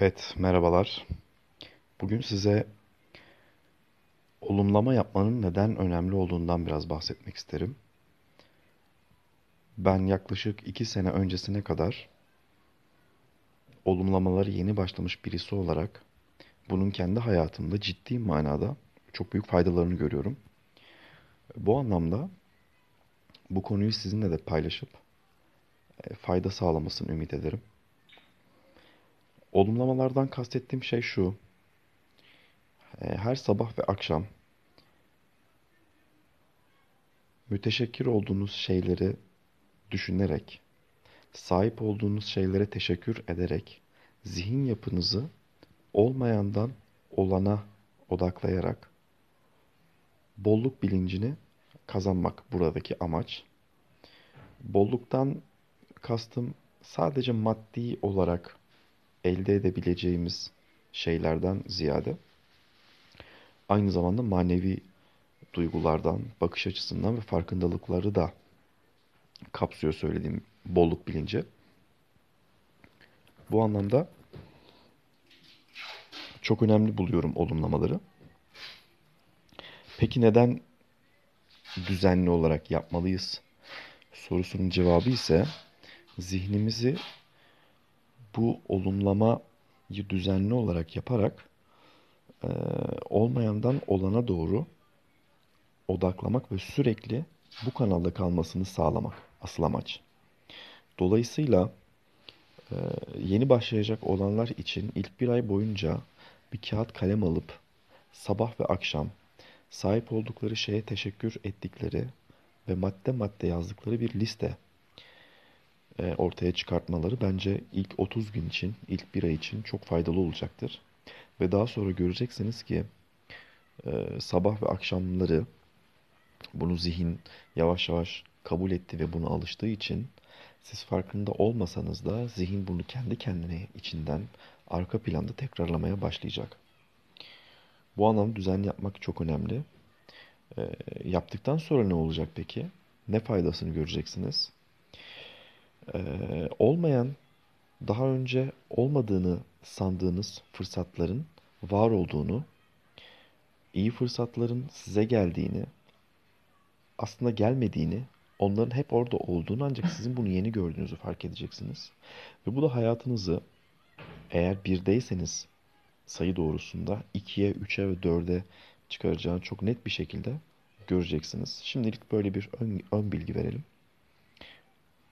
Evet, merhabalar. Bugün size olumlama yapmanın neden önemli olduğundan biraz bahsetmek isterim. Ben yaklaşık 2 sene öncesine kadar olumlamaları yeni başlamış birisi olarak bunun kendi hayatımda ciddi manada çok büyük faydalarını görüyorum. Bu anlamda bu konuyu sizinle de paylaşıp fayda sağlamasını ümit ederim. Olumlamalardan kastettiğim şey şu: her sabah ve akşam müteşekkir olduğunuz şeyleri düşünerek, sahip olduğunuz şeylere teşekkür ederek, zihin yapınızı olmayandan olana odaklayarak bolluk bilincini kazanmak buradaki amaç. Bolluktan kastım sadece maddi olarak elde edebileceğimiz şeylerden ziyade aynı zamanda manevi duygulardan, bakış açısından ve farkındalıkları da kapsıyor söylediğim bolluk bilinci. Bu anlamda çok önemli buluyorum olumlamaları. Peki neden düzenli olarak yapmalıyız sorusunun cevabı ise zihnimizi bu olumlamayı düzenli olarak yaparak olmayandan olana doğru odaklamak ve sürekli bu kanalda kalmasını sağlamak asıl amaç. Dolayısıyla yeni başlayacak olanlar için ilk bir ay boyunca bir kağıt kalem alıp sabah ve akşam sahip oldukları şeye teşekkür ettikleri ve madde madde yazdıkları bir liste ortaya çıkartmaları bence ilk 30 gün için, ilk bir ay için çok faydalı olacaktır. Ve daha sonra göreceksiniz ki sabah ve akşamları bunu zihin yavaş yavaş kabul etti ve buna alıştığı için siz farkında olmasanız da zihin bunu kendi kendine içinden arka planda tekrarlamaya başlayacak. Bu anlamda düzen yapmak çok önemli. Yaptıktan sonra ne olacak peki? Ne faydasını göreceksiniz? Olmayan, daha önce olmadığını sandığınız fırsatların var olduğunu, iyi fırsatların size geldiğini, aslında gelmediğini, onların hep orada olduğunu ancak sizin bunu yeni gördüğünüzü fark edeceksiniz. Ve bu da hayatınızı, eğer birdeyseniz sayı doğrusunda 2'ye, 3'e ve 4'e çıkaracağını çok net bir şekilde göreceksiniz. Şimdilik böyle bir ön bilgi verelim.